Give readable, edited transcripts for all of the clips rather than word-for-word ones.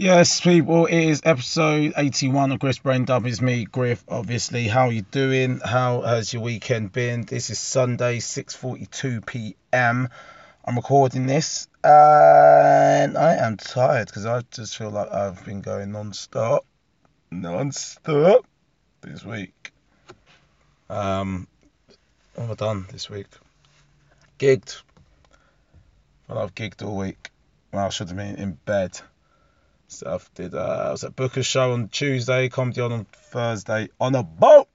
Yes, people, it is episode 81 of Griff's Brain Dub. It's me, Griff, obviously. How are you doing? How has your weekend been? This is Sunday, 6:42 p.m. I'm recording this, and I am tired because I just feel like I've been going non-stop this week. What have I done this week? Gigged. Well, I've gigged all week. Well, I should have been in bed. Stuff did. I was at Booker's show on Tuesday, comedy on Thursday, on a boat,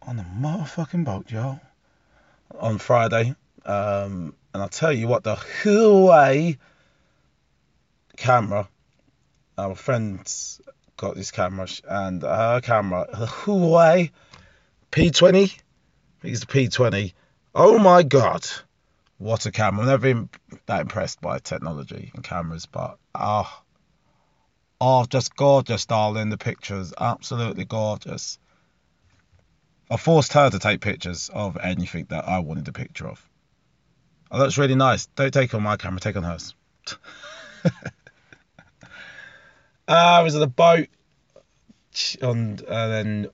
on a motherfucking boat, y'all. On Friday, and I tell you what, the Huawei camera. Our friend's got this camera, and her camera, the Huawei P20. I think it's the P20. Oh my god. What a camera. I've never been that impressed by technology and cameras, but just gorgeous, darling. The pictures, absolutely gorgeous. I forced her to take pictures of anything that I wanted a picture of. Oh, that's really nice. Don't take on my camera, take on hers. I was at the boat on then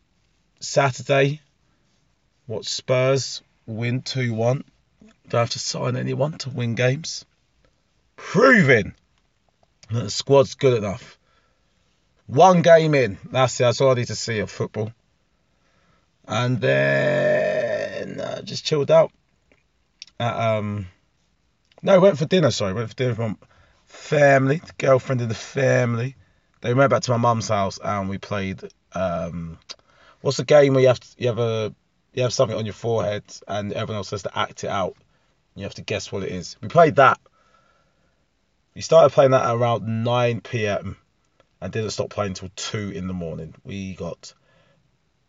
Saturday, watched Spurs win 2-1. Don't have to sign anyone to win games. Proving that the squad's good enough. One game in. That's all I need to see of football. And then I just chilled out. Went for dinner. Went for dinner with my family. The girlfriend and the family. They went back to my mum's house and we played. What's the game where you have something on your forehead and everyone else has to act it out? You have to guess what it is. We played that. We started playing that at around 9 p.m. and didn't stop playing until 2 in the morning. We got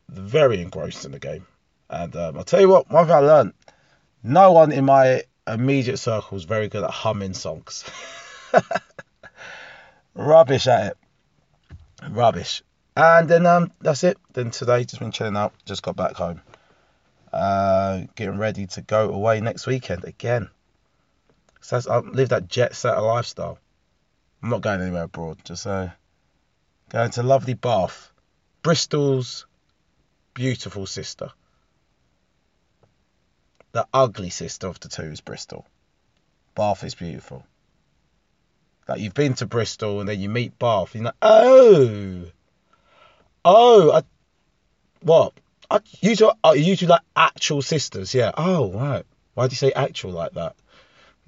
very engrossed in the game. And I'll tell you what, one thing I learned, no one in my immediate circle was very good at humming songs. Rubbish at it. Rubbish. And then that's it. Then today, just been chilling out. Just got back home. Getting ready to go away next weekend again. So I live that jet setter lifestyle. I'm not going anywhere abroad. Just going to lovely Bath, Bristol's beautiful sister. The ugly sister of the two is Bristol. Bath is beautiful. Like, you've been to Bristol and then you meet Bath. You're like, what? Are you two like actual sisters? Yeah. Oh, right. Why do you say actual like that?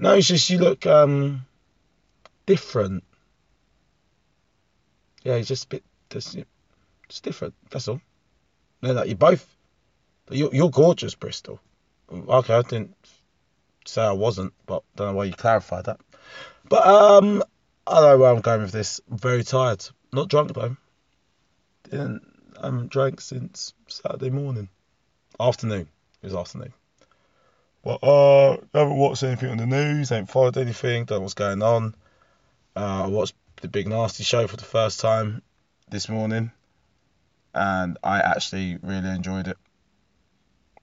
No, it's just you look different. Yeah, it's just a bit just different. That's all. No, like you're gorgeous, Bristol. Okay, I didn't say I wasn't, but don't know why you clarified that. But I don't know where I'm going with this. I'm very tired. Not drunk though. I haven't drank since Saturday morning. It was afternoon. But I haven't watched anything on the news, haven't followed anything, don't know what's going on. I watched The Big Nasty Show for the first time this morning, and I actually really enjoyed it.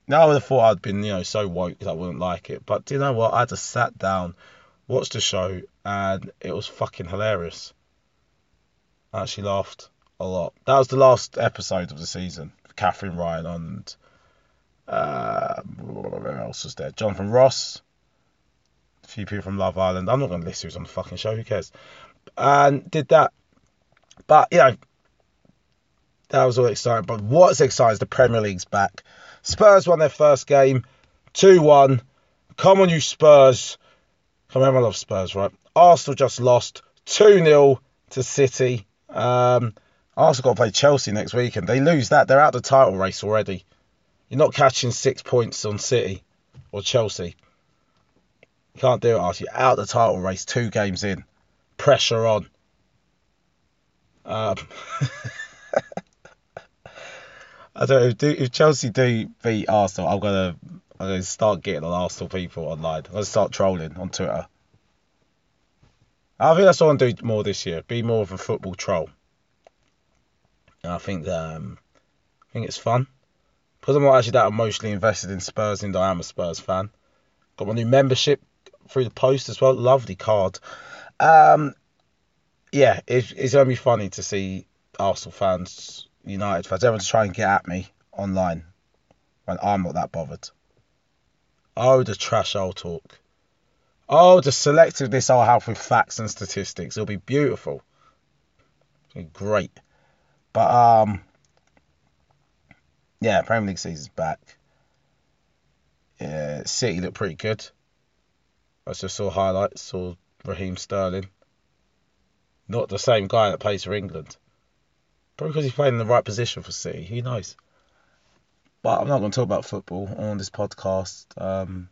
Now I would have thought I'd been, so woke that I wouldn't like it, but do you know what? I just sat down, watched the show, and it was fucking hilarious. I actually laughed a lot. That was the last episode of the season. Catherine Ryan and who else was there? Jonathan Ross. A few people from Love Island. I'm not going to list who's on the fucking show. Who cares? And did that. But, that was all exciting. But what's exciting is the Premier League's back. Spurs won their first game. 2-1. Come on, you Spurs. Come on, I love Spurs, right? Arsenal just lost 2-0 to City. Arsenal got to play Chelsea next weekend. They lose that, they're out of the title race already. You're not catching 6 points on City or Chelsea. You can't do it, Arsenal. You're out of the title race, 2 games in. Pressure on. I don't know, if Chelsea do beat Arsenal, I'm gonna start getting on Arsenal people online. I'm going to start trolling on Twitter. I think that's what I'm going to do more this year. Be more of a football troll. And I think that, I think it's fun. Because I'm not actually that emotionally invested in Spurs, and I am a Spurs fan. Got my new membership through the post as well. Lovely card. yeah, it's only funny to see Arsenal fans, United fans, everyone's trying to get at me online when I'm not that bothered. Oh, the trash I'll talk. Oh, the selectiveness I'll have with facts and statistics. It'll be beautiful. It'll be great. But, yeah, Premier League season's back. Yeah, City looked pretty good. I just saw highlights, saw Raheem Sterling. Not the same guy that plays for England. Probably because he's playing in the right position for City. Who knows? But I'm not going to talk about football on this podcast. I haven't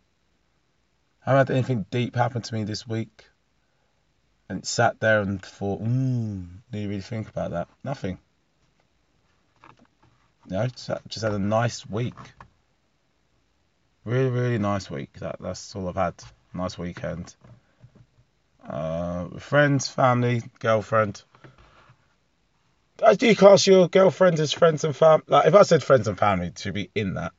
had anything deep happen to me this week. And sat there and thought, do you really think about that? Nothing. No, just had a nice week. Really, really nice week. That's all I've had. Nice weekend. Friends, family, girlfriend. Do you class your girlfriend as friends and family? Like, if I said friends and family, she'd be in that.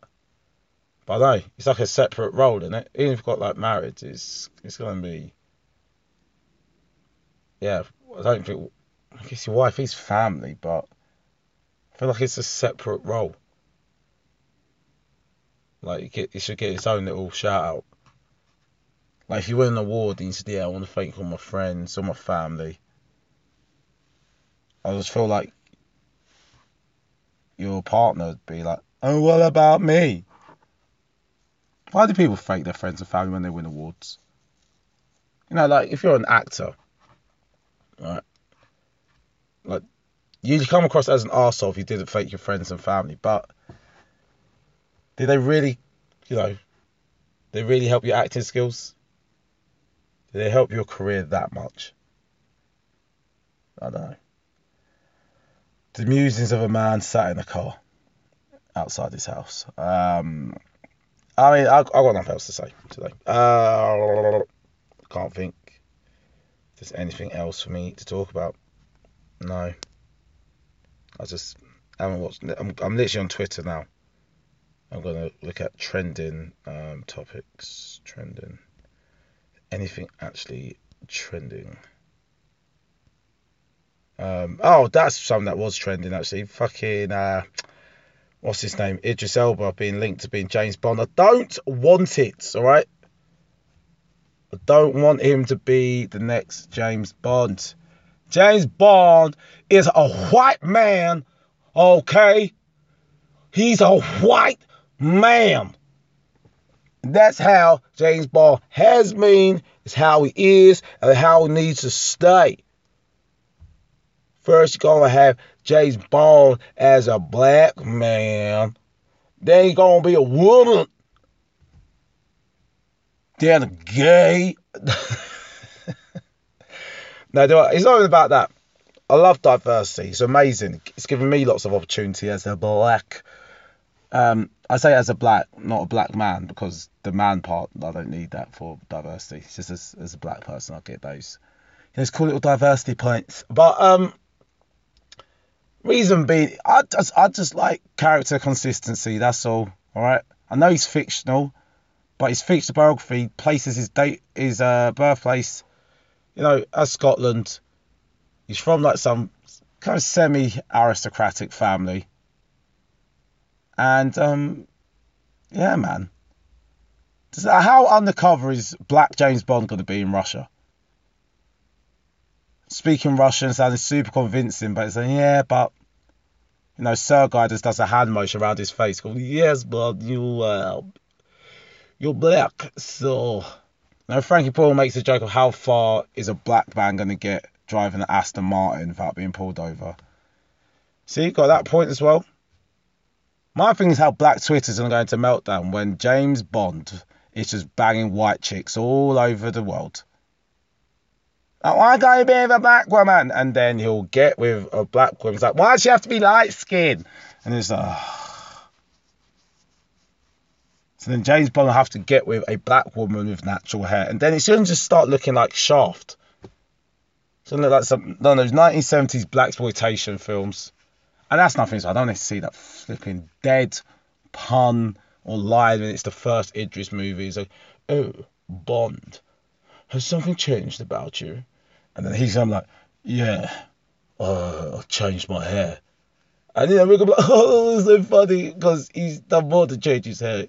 But I know, it's like a separate role, isn't it? Even if you've got, like, marriage, it's going to be... Yeah, I guess your wife is family, but... I feel like it's a separate role. Like, it should get its own little shout-out. Like, if you win an award and you said, yeah, I want to thank all my friends, all my family. I just feel like your partner would be like, oh, what about me? Why do people thank their friends and family when they win awards? You know, like, if you're an actor, right? Like, you'd come across as an arsehole if you didn't thank your friends and family, but did they really, they really help your acting skills? Did they help your career that much? I don't know. The musings of a man sat in a car outside his house. I mean, I've got nothing else to say today. Can't think if there's anything else for me to talk about. No. I just haven't watched... I'm literally on Twitter now. I'm going to look at trending topics. Trending. Anything actually trending. Oh, that's something that was trending, actually. Fucking... what's his name? Idris Elba being linked to being James Bond. I don't want it, all right? I don't want him to be the next James Bond. James Bond is a white man, okay? He's a white man. That's how James Bond has been, it's how he is, and how he needs to stay. First, you're going to have James Bond as a black man. Then you're going to be a woman. Then a gay. No, it's not about that. I love diversity. It's amazing. It's given me lots of opportunity as a black. I say as a black, not a black man, because the man part, I don't need that for diversity. It's just as a black person, I get those. It's cool little diversity points. But reason being, I just like character consistency. That's all. All right. I know he's fictional, but his fictional biography places his birthplace. As Scotland, he's from like some kind of semi-aristocratic family. And, yeah, man. How undercover is Black James Bond going to be in Russia? Speaking Russian, sounding super convincing, but it's like, yeah, but, Sergei just does a hand motion around his face, going, yes, but you're black, so... Now, Frankie Paul makes a joke of how far is a black man going to get driving an Aston Martin without being pulled over. See, you got that point as well. My thing is how black Twitter's going to go into meltdown when James Bond is just banging white chicks all over the world. Like, why can't he be with a black woman? And then he'll get with a black woman. It's like, why does she have to be light-skinned? And it's like... Oh. So then James Bond will have to get with a black woman with natural hair. And then it shouldn't just start looking like Shaft. It shouldn't look like none of those 1970s blaxploitation films. And that's nothing, so I don't need to see that flipping dead pun or line when it's the first Idris movie. It's like, oh, Bond, has something changed about you? And then he's like, I changed my hair. And then I look like, oh, it's so funny, because he's done more to change his hair.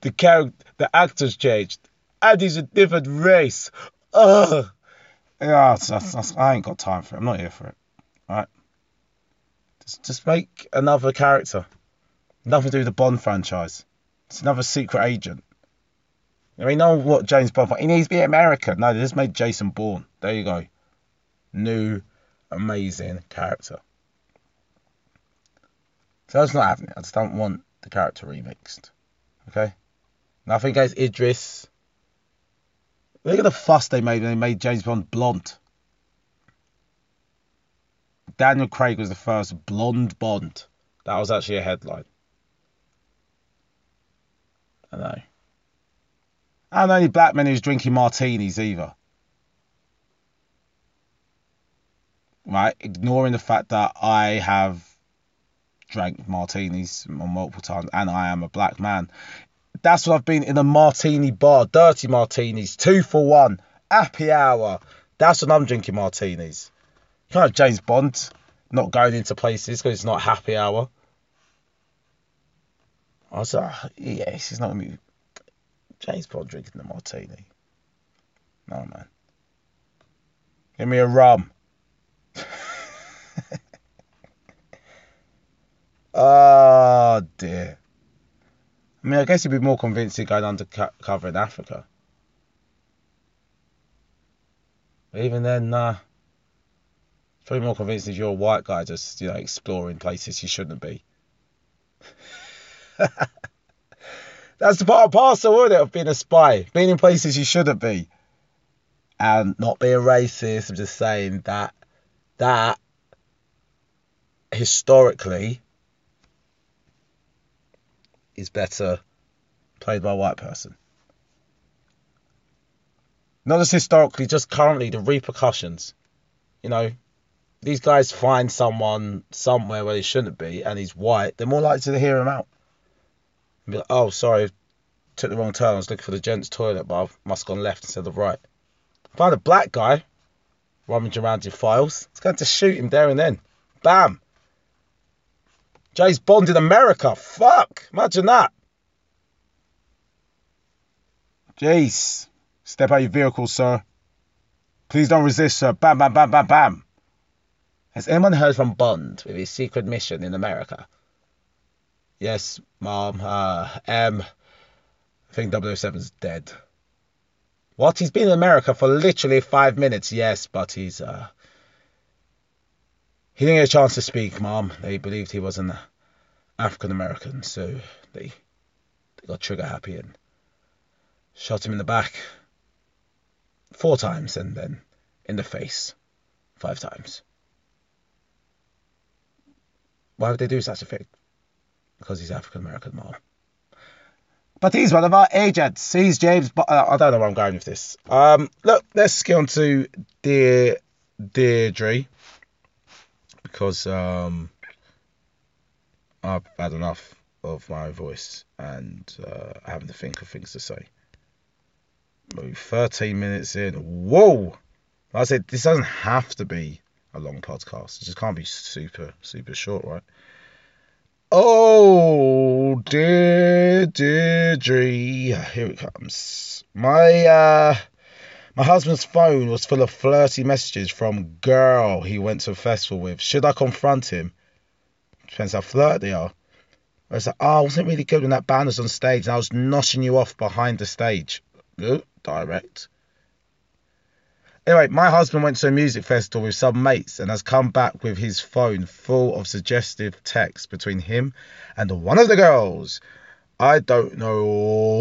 The character, the actor's changed. And he's a different race. Ugh. Yeah, I ain't got time for it. I'm not here for it. All right? Just make another character. Nothing to do with the Bond franchise. It's another secret agent. I mean, know what James Bond... He needs to be American. No, they just made Jason Bourne. There you go. New, amazing character. So that's not happening. I just don't want the character remixed. Okay? Nothing against Idris. Look at the fuss they made when they made James Bond blonde. Daniel Craig was the first blonde Bond. That was actually a headline. I know. And only black men who's drinking martinis either. Right? Ignoring the fact that I have drank martinis multiple times and I am a black man. That's what I've been in a martini bar. Dirty martinis. 2 for 1. Happy hour. That's when I'm drinking martinis. You can't have James Bond not going into places because it's not happy hour. I was like, yeah, this is not going to be... James Bond drinking the martini. No, man. Give me a rum. Oh, dear. I mean, I guess you'd be more convincing going undercover in Africa. But even then, nah. It's probably more convincing if you're a white guy just, you know, exploring places you shouldn't be. That's the part and parcel, isn't it, of being a spy? Being in places you shouldn't be. And not being racist, I'm just saying that historically is better played by a white person. Not just historically, just currently, the repercussions. You know, these guys find someone somewhere where they shouldn't be and he's white, they're more likely to hear him out. Be like, oh, sorry, took the wrong turn. I was looking for the gents' toilet, but I must have gone left instead of right. Find a black guy rummaging around in files. It's going to shoot him there and then. Bam. James Bond in America. Fuck. Imagine that. Jeez. Step out of your vehicle, sir. Please don't resist, sir. Bam, bam, bam, bam, bam. Has anyone heard from Bond with his secret mission in America? Yes, Mom. I think 007's dead. What? He's been in America for literally 5 minutes. Yes, but he didn't get a chance to speak, Mom. They believed he was an African American, so they got trigger happy and shot him in the back 4 times and then in the face 5 times. Why would they do such a thing? Because he's African-American, Mom. But he's one of our agents. He's James... I don't know where I'm going with this. Look, let's get on to Dear Deirdre. Because I've had enough of my own voice and having to think of things to say. Maybe 13 minutes in. Whoa! Like I said, this doesn't have to be a long podcast. It just can't be super, super short, right? Oh, dear Deirdre, here it comes. My husband's phone was full of flirty messages from girl he went to a festival with. Should I confront him? Depends how flirty they are. I was like, oh, I wasn't really good when that band was on stage and I was noshing you off behind the stage. Ooh, direct. Anyway, my husband went to a music festival with some mates and has come back with his phone full of suggestive texts between him and one of the girls. I don't know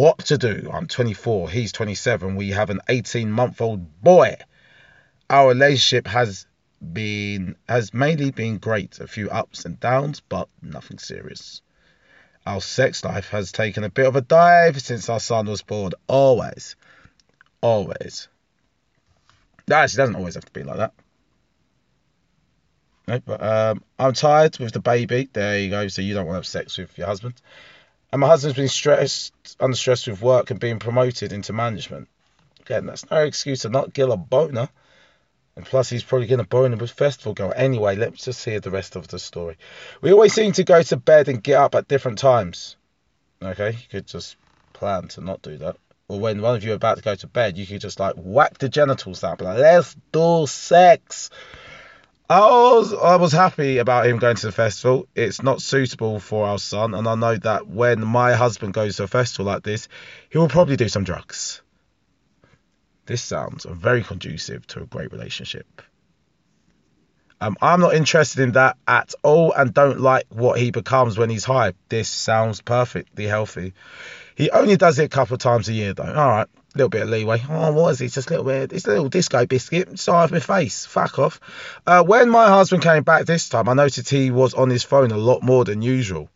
what to do. I'm 24. He's 27. We have an 18-month-old boy. Our relationship has mainly been great. A few ups and downs, but nothing serious. Our sex life has taken a bit of a dive since our son was born. Always. Always. That actually doesn't always have to be like that. No, but I'm tired with the baby. There you go. So you don't want to have sex with your husband. And my husband's been under stress with work and being promoted into management. Again, that's no excuse to not kill a boner. And plus, he's probably going to borrow him with festival girl. Anyway, let's just hear the rest of the story. We always seem to go to bed and get up at different times. Okay, you could just plan to not do that. Or when one of you are about to go to bed, you could just, like, whack the genitals up. Like, let's do sex. I was happy about him going to the festival. It's not suitable for our son. And I know that when my husband goes to a festival like this, he will probably do some drugs. This sounds very conducive to a great relationship. I'm not interested in that at all and don't like what he becomes when he's high. This sounds perfectly healthy. He only does it a couple of times a year, though. All right, a little bit of leeway. Oh, what is it? Just a little bit. It's a little disco biscuit. Side of my face. Fuck off. When my husband came back this time, I noticed he was on his phone a lot more than usual.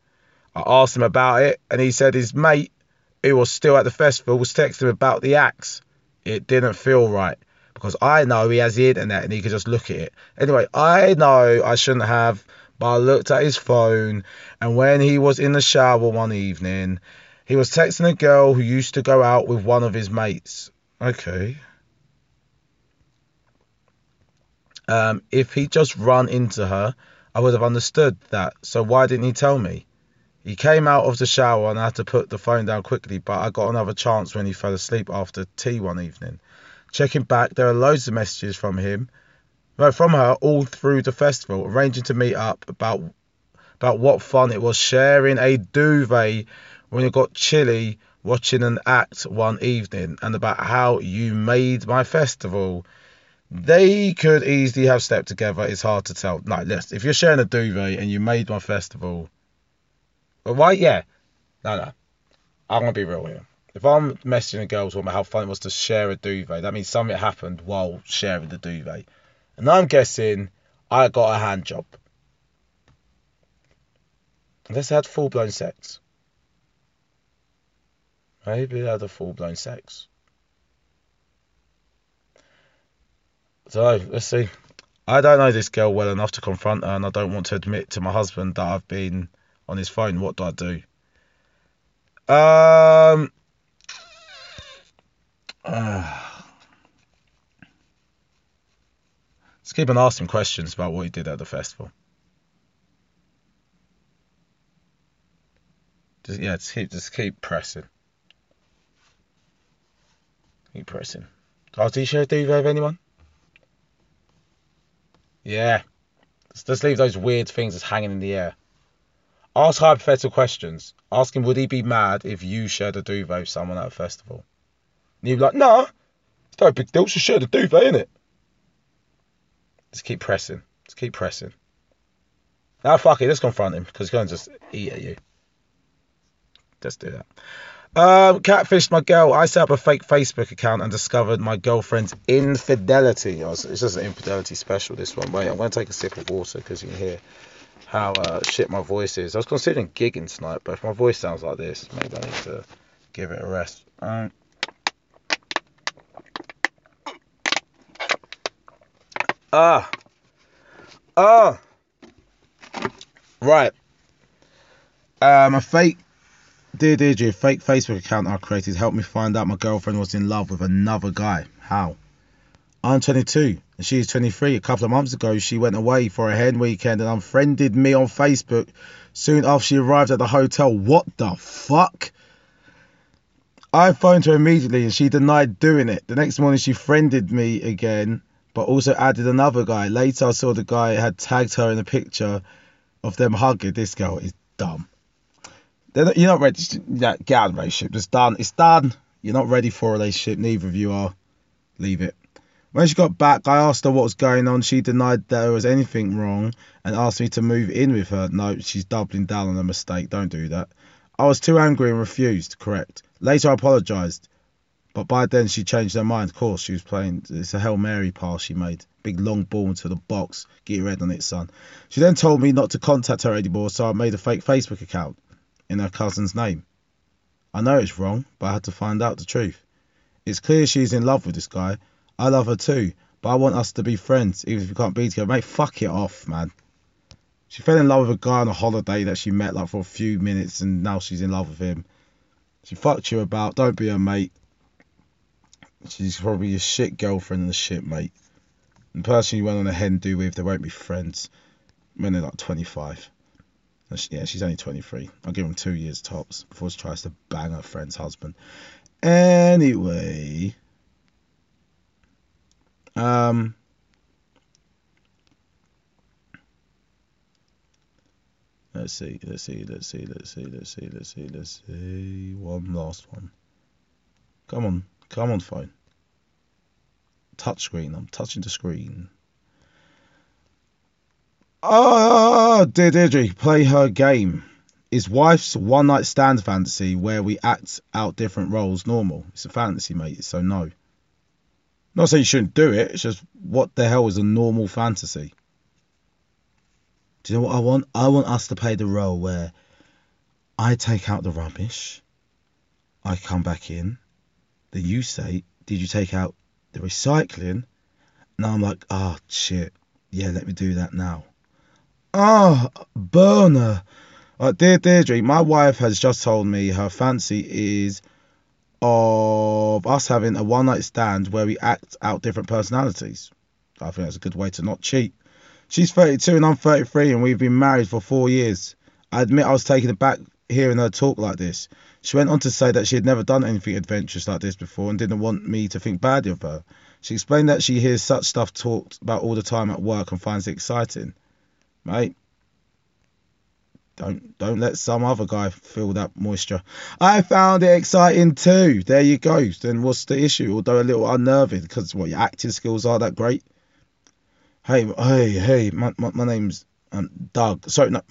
I asked him about it, and he said his mate, who was still at the festival, was texting him about the axe. It didn't feel right, because I know he has the internet and he could just look at it. Anyway, I know I shouldn't have, but I looked at his phone, and when he was in the shower one evening, he was texting a girl who used to go out with one of his mates. Okay. If he'd just run into her, I would have understood that. So why didn't he tell me? He came out of the shower and I had to put the phone down quickly, but I got another chance when he fell asleep after tea one evening. Checking back, there are loads of messages from her all through the festival, arranging to meet up about what fun it was sharing a duvet when it got chilly, watching an act one evening, and about how you made my festival. They could easily have slept together, it's hard to tell. No, listen, if you're sharing a duvet and you made my festival... Right, yeah. No. I'm going to be real here. If I'm messaging a girl talking about how fun it was to share a duvet, that means something happened while sharing the duvet. And I'm guessing I got a hand job. Unless they had full-blown sex. Maybe they had a full-blown sex. So, let's see. I don't know this girl well enough to confront her, and I don't want to admit to my husband that I've been... on his phone. What do I do? Just keep on asking questions about what he did at the festival. Just keep pressing. Keep pressing. Do you share a duvet with anyone? Yeah. Just leave those weird things just hanging in the air. Ask hypothetical questions. Ask him, would he be mad if you shared a duvet with someone at a festival? And he'd be like, nah, it's no big deal. She shared a duvet, innit? Just keep pressing. Just keep pressing. Now, fuck it. Just confront him because he's going to just eat at you. Just do that. Catfished my girl. I set up a fake Facebook account and discovered my girlfriend's infidelity. Oh, it's just an infidelity special, this one. Wait, I'm going to take a sip of water because you can hear how shit my voice is. I was considering gigging tonight, but if my voice sounds like this, maybe I need to give it a rest. Right. A fake Dear Deirdre fake Facebook account I created helped me find out my girlfriend was in love with another guy. How? I'm 22 and she's 23. A couple of months ago, she went away for a hen weekend and unfriended me on Facebook soon after she arrived at the hotel. What the fuck? I phoned her immediately and she denied doing it. The next morning, she friended me again, but also added another guy. Later, I saw the guy had tagged her in a picture of them hugging. This girl is dumb. You're not ready to get out of a relationship. It's done. It's done. You're not ready for a relationship. Neither of you are. Leave it. When she got back, I asked her what was going on. She denied that there was anything wrong and asked me to move in with her. No, she's doubling down on her mistake. Don't do that. I was too angry and refused. Correct. Later, I apologised. But by then, she changed her mind. Of course, she was playing. It's a Hail Mary pass she made. Big long ball into the box. Get your head on it, son. She then told me not to contact her anymore, so I made a fake Facebook account in her cousin's name. I know it's wrong, but I had to find out the truth. It's clear she's in love with this guy. I love her too, but I want us to be friends, even if we can't be together. Mate, fuck it off, man. She fell in love with a guy on a holiday that she met like for a few minutes and now she's in love with him. She fucked you about. Don't be her mate. She's probably your shit girlfriend and a shit mate. The person you went on a hen do with, they won't be friends when they're like 25. Yeah, she's only 23. I'll give them 2 years tops before she tries to bang her friend's husband. Anyway, let's see. One last one. Come on, phone. Touchscreen. I'm touching the screen. Oh, Dear Deirdre, play her game. His wife's one-night stand fantasy where we act out different roles normal. It's a fantasy, mate, so no. Not saying you shouldn't do it, it's just what the hell is a normal fantasy? Do you know what I want? I want us to play the role where I take out the rubbish, I come back in, then you say, did you take out the recycling? And I'm like, oh, shit, yeah, let me do that now. Ah, oh, burner. Dear Deirdre, my wife has just told me her fancy is of us having a one-night stand where we act out different personalities. I think that's a good way to not cheat. She's 32 and I'm 33 and we've been married for 4 years. I admit I was taken aback hearing her talk like this. She went on to say that she had never done anything adventurous like this before and didn't want me to think badly of her. She explained that she hears such stuff talked about all the time at work and finds it exciting. Mate, don't let some other guy feel that moisture. I found it exciting too. There you go. Then what's the issue? Although a little unnerving because what your acting skills are that great. Hey. My name's Doug. Sorry, no,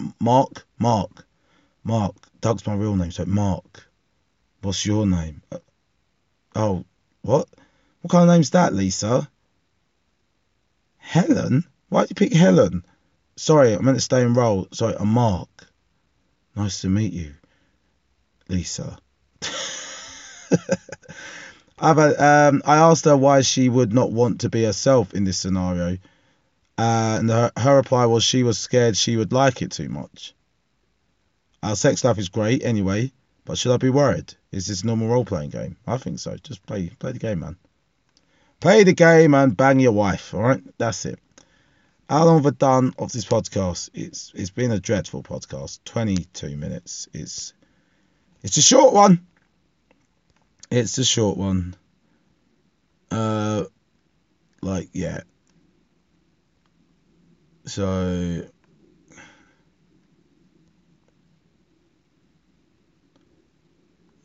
Mark. Doug's my real name. So Mark, what's your name? Oh, what? What kind of name's that, Lisa? Helen? Why did you pick Helen? Sorry, I meant to stay in role. Sorry, I'm Mark. Nice to meet you, Lisa. I asked her why she would not want to be herself in this scenario. And her reply was she was scared she would like it too much. Our sex life is great anyway, but should I be worried? Is this a normal role-playing game? I think so. Just play the game, man. Play the game and bang your wife, all right? That's it. How long have I done of this podcast? It's been a dreadful podcast. 22 minutes. It's a short one. It's a short one. Yeah. So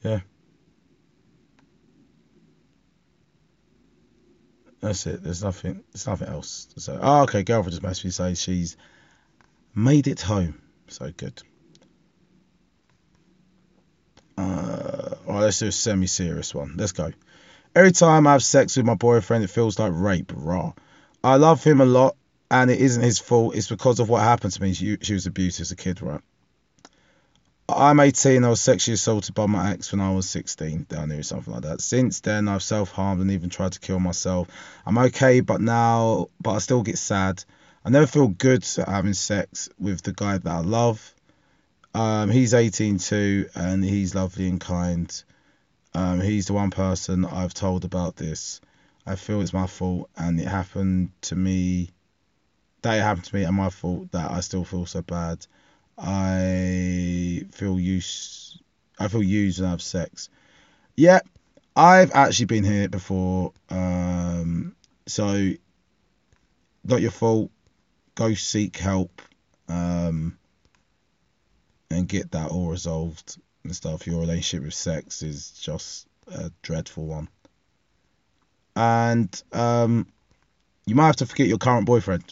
yeah. That's it. There's nothing else to say. Oh, okay. Girlfriend just messaged me saying she's made it home. So good. All right, let's do a semi-serious one. Let's go. Every time I have sex with my boyfriend, it feels like rape. Raw. I love him a lot, and it isn't his fault. It's because of what happened to me. She was abused as a kid, right? I'm 18. I was sexually assaulted by my ex when I was 16. Down here, something like that. Since then, I've self-harmed and even tried to kill myself. I'm okay, but I still get sad. I never feel good at having sex with the guy that I love. He's 18 too, and he's lovely and kind. He's the one person I've told about this. I feel it's my fault, and it happened to me. That it happened to me, and my fault that I still feel so bad. I feel used when I have sex. Yeah, I've actually been here before. So not your fault. Go seek help and get that all resolved and stuff. Your relationship with sex is just a dreadful one. And you might have to forget your current boyfriend.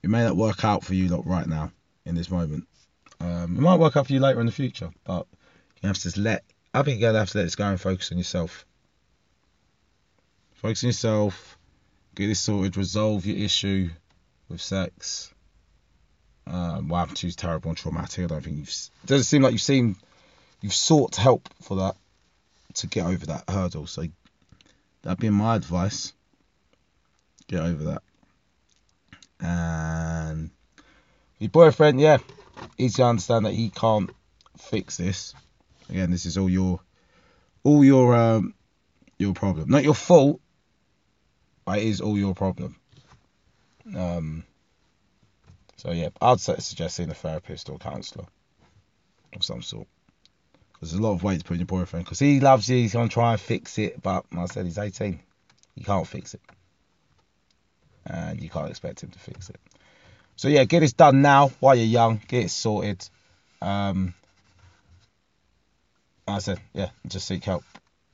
It may not work out for you lot right now in this moment. It might work out for you later in the future, but I think you're gonna have to let this go and focus on yourself. Focus on yourself, get this sorted, resolve your issue with sex. What happened to you is terrible and traumatic. It doesn't seem like you've sought help for that to get over that hurdle. So that'd be my advice. Get over that. And your boyfriend, yeah, he's to understand that he can't fix this. Again, this is all your problem, not your fault. But it is all your problem. So yeah, I'd suggest seeing a therapist or counsellor of some sort. There's a lot of weight to put in your boyfriend, because he loves you, he's going to try and fix it, but I said he's 18. You can't fix it. And you can't expect him to fix it. So yeah, get this done now while you're young. Get it sorted. I said, yeah, just seek help.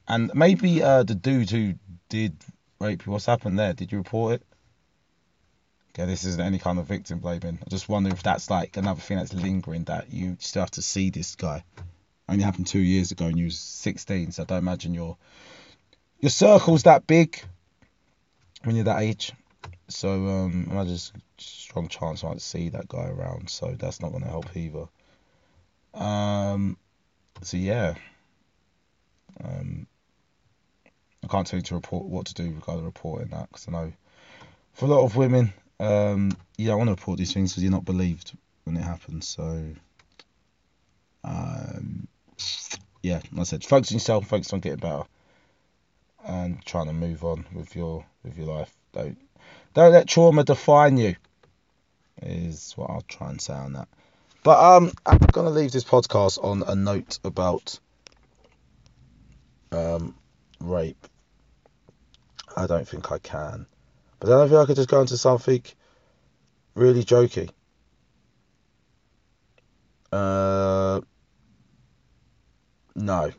And maybe the dude who did rape you, what's happened there? Did you report it? Okay, this isn't any kind of victim blaming. I just wonder if that's like another thing that's lingering, that you still have to see this guy. Only happened 2 years ago and you was 16, so I don't imagine your circle's that big when you're that age. So I just strong chance I might see that guy around, so that's not gonna help either. So yeah. I can't tell you to report what to do regarding reporting that, because I know for a lot of women, you don't want to report these things because you're not believed when it happens. So yeah, like I said, focus on yourself, focus on getting better, and trying to move on with your life. Don't let trauma define you, is what I'll try and say on that. But I'm gonna leave this podcast on a note about rape. I don't think I can, but I don't think I could just go into something really jokey. No.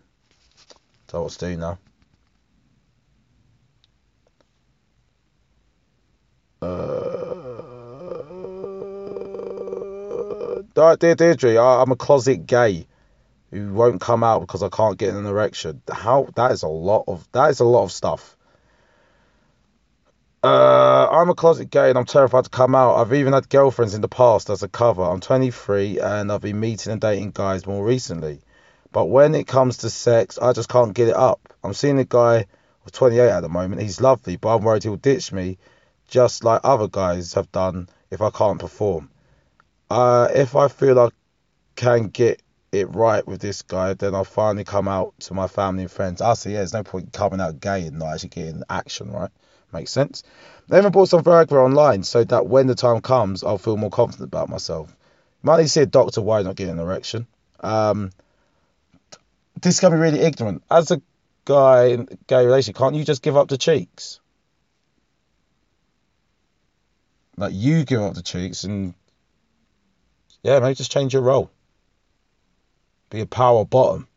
So what to do now? Dear Deirdre, I'm a closet gay who won't come out because I can't get an erection. How? That is a lot of stuff. I'm a closet gay and I'm terrified to come out. I've even had girlfriends in the past as a cover. I'm 23 and I've been meeting and dating guys more recently. But when it comes to sex, I just can't get it up. I'm seeing a guy who's 28 at the moment. He's lovely, but I'm worried he'll ditch me just like other guys have done if I can't perform. If I feel I can get it right with this guy, then I'll finally come out to my family and friends. I say, yeah, there's no point coming out gay and not actually getting action, right? Makes sense. They even bought some Viagra online so that when the time comes, I'll feel more confident about myself. You might need to see a doctor why you're not getting an erection. This can be really ignorant. As a guy in a gay relationship, can't you just give up the cheeks? Like, you give up the cheeks and... yeah, maybe just change your role. Be a power bottom.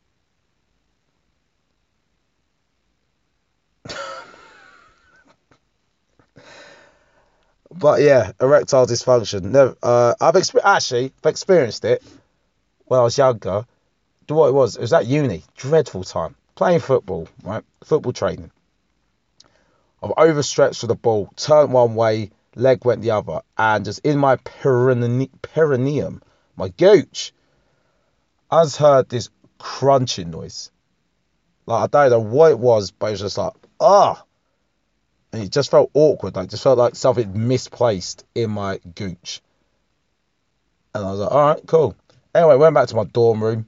But yeah, erectile dysfunction. Never. I've experienced it when I was younger. What it was at uni. Dreadful time. Playing football, right? Football training. I've overstretched for the ball, turned one way, leg went the other, and just in my perineum, my gooch, I just heard this crunching noise. Like, I don't know what it was, but it was just like, ah! And it just felt awkward. Like, just felt like something misplaced in my gooch. And I was like, alright, cool. Anyway, went back to my dorm room.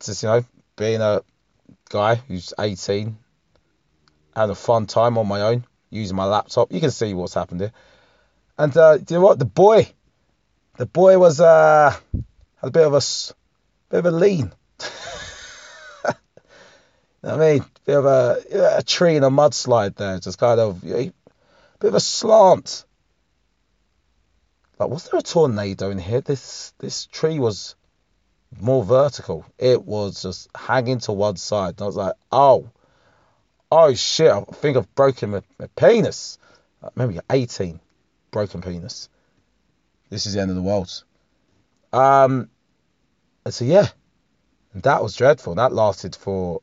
Just, you know, being a guy who's 18, had a fun time on my own. Using my laptop, you can see what's happened here. And do you know what? The boy was had a bit of a lean. You know what I mean? Bit of a tree in a mudslide there, just kind of, you know, a bit of a slant. Like, was there a tornado in here? This tree was more vertical. It was just hanging to one side. And I was like, oh shit, I think I've broken my penis. Maybe 18, broken penis. This is the end of the world. And so yeah, and that was dreadful. That lasted for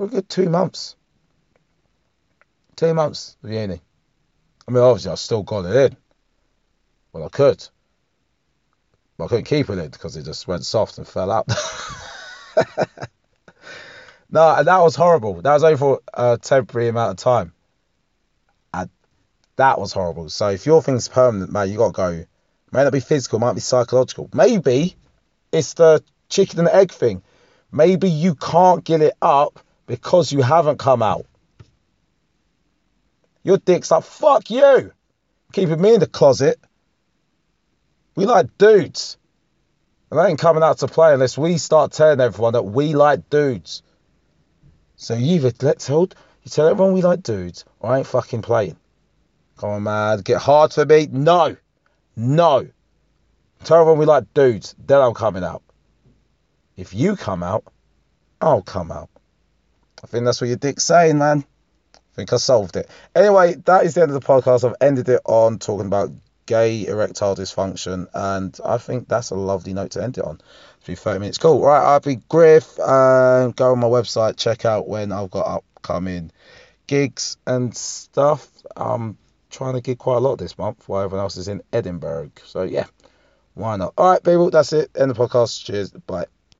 a good 2 months. 2 months of uni. I mean, obviously I still got it in. Well, I could. But I couldn't keep it in because it just went soft and fell out. No, and that was horrible. That was only for a temporary amount of time. And that was horrible. So if your thing's permanent, man, you got to go. It may not be physical, it might be psychological. Maybe it's the chicken and egg thing. Maybe you can't get it up because you haven't come out. Your dick's like, fuck you. Keeping me in the closet. We like dudes. And that ain't coming out to play unless we start telling everyone that we like dudes. So you tell everyone we like dudes, or I ain't fucking playing. Come on, man. Get hard for me. No. Tell everyone we like dudes. Then I'm coming out. If you come out, I'll come out. I think that's what your dick's saying, man. I think I solved it. Anyway, that is the end of the podcast. I've ended it on talking about gay erectile dysfunction, and I think that's a lovely note to end it on. It's been 30 minutes. Cool. Right, I'll be Griff. Go on my website, check out when I've got upcoming gigs and stuff. I'm trying to gig quite a lot this month while everyone else is in Edinburgh. So, yeah, why not? All right, people, that's it. End the podcast. Cheers. Bye.